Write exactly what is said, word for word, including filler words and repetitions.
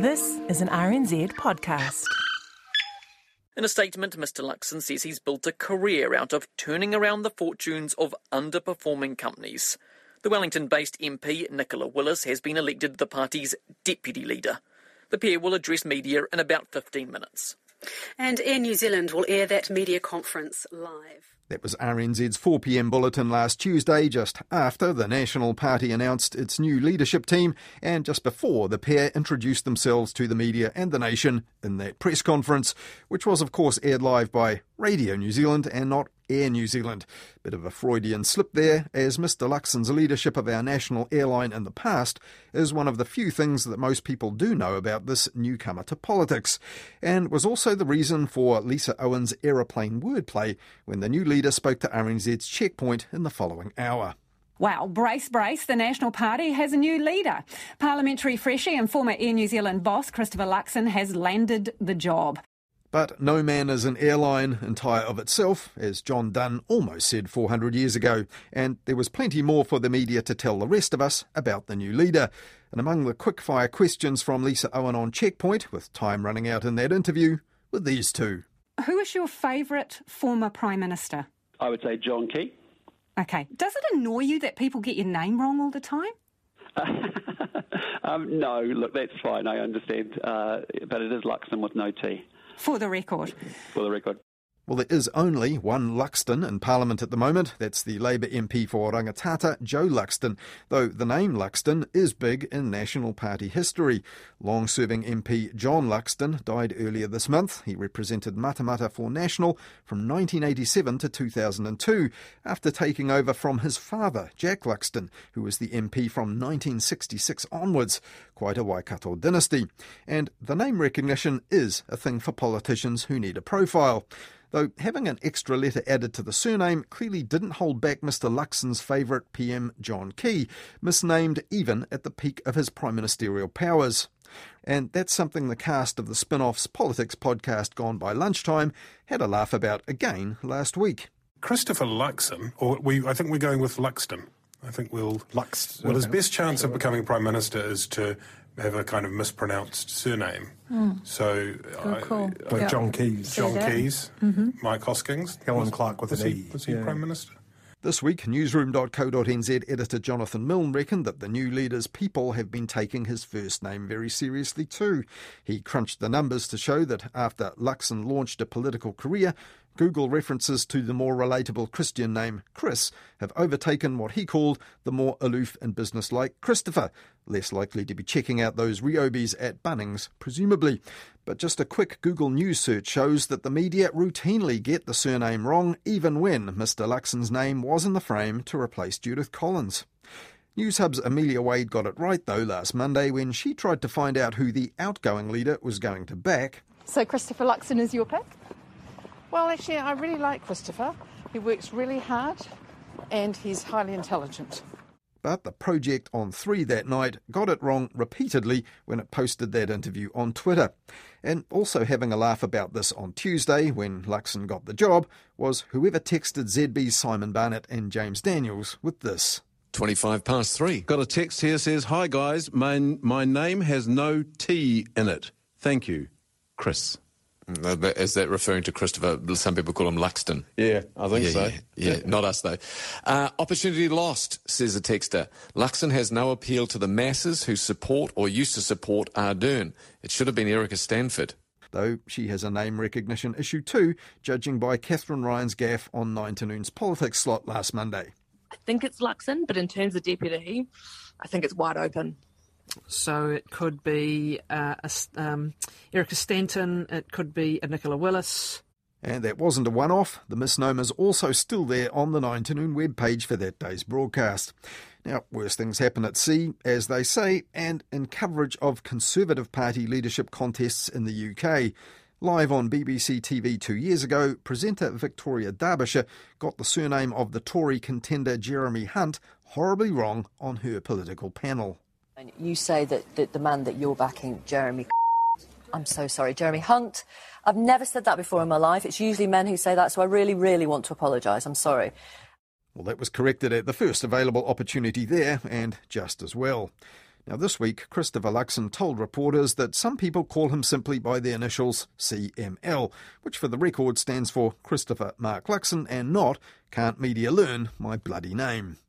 This is an R N Z podcast. In a statement, Mr Luxon says he's built a career out of turning around the fortunes of underperforming companies. The Wellington-based M P, Nicola Willis, has been elected the party's deputy leader. The pair will address media in about fifteen minutes. And Air New Zealand will air that media conference live. That was R N Z's four p m bulletin last Tuesday, just after the National Party announced its new leadership team and just before the pair introduced themselves to the media and the nation in that press conference, which was of course aired live by Radio New Zealand and not Air New Zealand. Bit of a Freudian slip there, as Mr Luxon's leadership of our national airline in the past is one of the few things that most people do know about this newcomer to politics, and was also the reason for Lisa Owen's aeroplane wordplay when the new leader spoke to R N Z's Checkpoint in the following hour. Wow, brace, brace, the National Party has a new leader. Parliamentary freshie and former Air New Zealand boss Christopher Luxon has landed the job. But no man is an airline entire of itself, as John Donne almost said four hundred years ago, and there was plenty more for the media to tell the rest of us about the new leader. And among the quickfire questions from Lisa Owen on Checkpoint, with time running out in that interview, were these two. Who is your favourite former Prime Minister? I would say John Key. OK. Does it annoy you that people get your name wrong all the time? um, no, look, that's fine, I understand. Uh, but it is Luxon with no T. For the record. For the record. Well, there is only one Luxton in Parliament at the moment. That's the Labour M P for Rangitata, Joe Luxton, though the name Luxton is big in National Party history. Long-serving M P John Luxton died earlier this month. He represented Matamata for National from nineteen eighty-seven to two thousand two, after taking over from his father, Jack Luxton, who was the M P from nineteen sixty-six onwards. Quite a Waikato dynasty. And the name recognition is a thing for politicians who need a profile. Though having an extra letter added to the surname clearly didn't hold back Mr Luxon's favourite P M John Key, misnamed even at the peak of his prime ministerial powers. And that's something the cast of the spin-off's politics podcast Gone By Lunchtime had a laugh about again last week. Christopher Luxon, or we I think we're going with Luxton. I think we'll... Lux. Well, his best chance of becoming Prime Minister is to have a kind of mispronounced surname. Mm. So, oh, cool. I, I, like yeah. John Keyes. John Keyes, mm-hmm. Mike Hoskins. Helen was, Clark with an E. Was he yeah. Prime Minister? This week, newsroom dot co dot n z editor Jonathan Milne reckoned that the new leader's people have been taking his first name very seriously too. He crunched the numbers to show that after Luxon launched a political career, Google references to the more relatable Christian name Chris have overtaken what he called the more aloof and businesslike Christopher, less likely to be checking out those Ryobis at Bunnings, presumably. But just a quick Google News search shows that the media routinely get the surname wrong, even when Mr Luxon's name was in the frame to replace Judith Collins. News Hub's Amelia Wade got it right, though, last Monday when she tried to find out who the outgoing leader was going to back. So Christopher Luxon is your pick? Well, actually, I really like Christopher. He works really hard and he's highly intelligent. But the project on three that night got it wrong repeatedly when it posted that interview on Twitter. And also having a laugh about this on Tuesday when Luxon got the job was whoever texted Z B's Simon Barnett and James Daniels with this. twenty-five past three. Got a text here, says, "Hi guys, my, my name has no T in it. Thank you, Chris." Is that referring to Christopher? Some people call him Luxton. Yeah, I think yeah, so. Yeah, yeah. yeah, not us, though. Uh, opportunity lost, says a texter. Luxon has no appeal to the masses who support or used to support Ardern. It should have been Erica Stanford. Though she has a name recognition issue too, judging by Catherine Ryan's gaffe on Nine to Noon's politics slot last Monday. I think it's Luxon, but in terms of deputy, I think it's wide open. So it could be uh, um, Erica Stanton, it could be a Nicola Willis. And that wasn't a one-off. The misnomer's also still there on the Nine to Noon webpage for that day's broadcast. Now, worse things happen at sea, as they say, and in coverage of Conservative Party leadership contests in the U K. Live on B B C T V two years ago, presenter Victoria Derbyshire got the surname of the Tory contender Jeremy Hunt horribly wrong on her political panel. You say that, that the man that you're backing, Jeremy... I'm so sorry, Jeremy Hunt. I've never said that before in my life. It's usually men who say that, so I really, really want to apologise. I'm sorry. Well, that was corrected at the first available opportunity there, and just as well. Now, this week, Christopher Luxon told reporters that some people call him simply by their initials C M L, which for the record stands for Christopher Mark Luxon and not Can't Media Learn My Bloody Name.